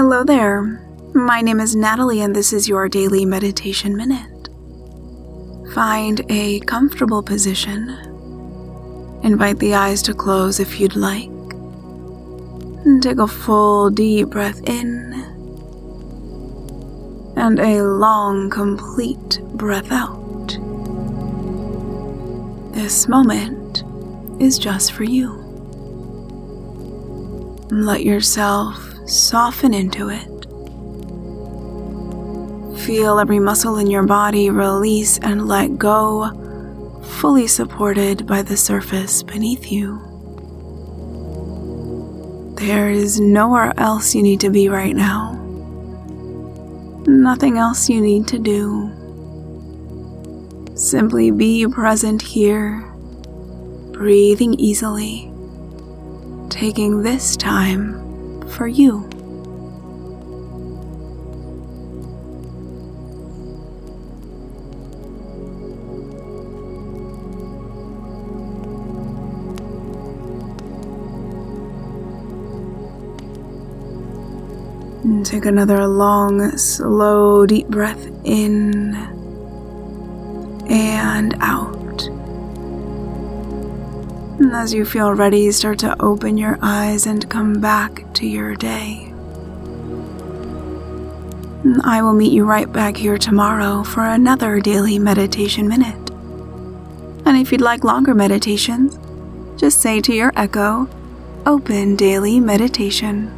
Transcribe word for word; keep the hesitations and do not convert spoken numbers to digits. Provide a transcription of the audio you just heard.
Hello there. My name is Natalie and this is your Daily Meditation Minute. Find a comfortable position. Invite the eyes to close if you'd like. And take a full deep breath in and a long complete breath out. This moment is just for you. Let yourself soften into it. Feel every muscle in your body release and let go, fully supported by the surface beneath you. There is nowhere else you need to be right now. Nothing else you need to do. Simply be present here, breathing easily, taking this time for you. And take another long, slow, deep breath in and out. And as you feel ready, start to open your eyes and come back to your day. And I will meet you right back here tomorrow for another Daily Meditation Minute. And if you'd like longer meditations, just say to your Echo, "Open Daily Meditation."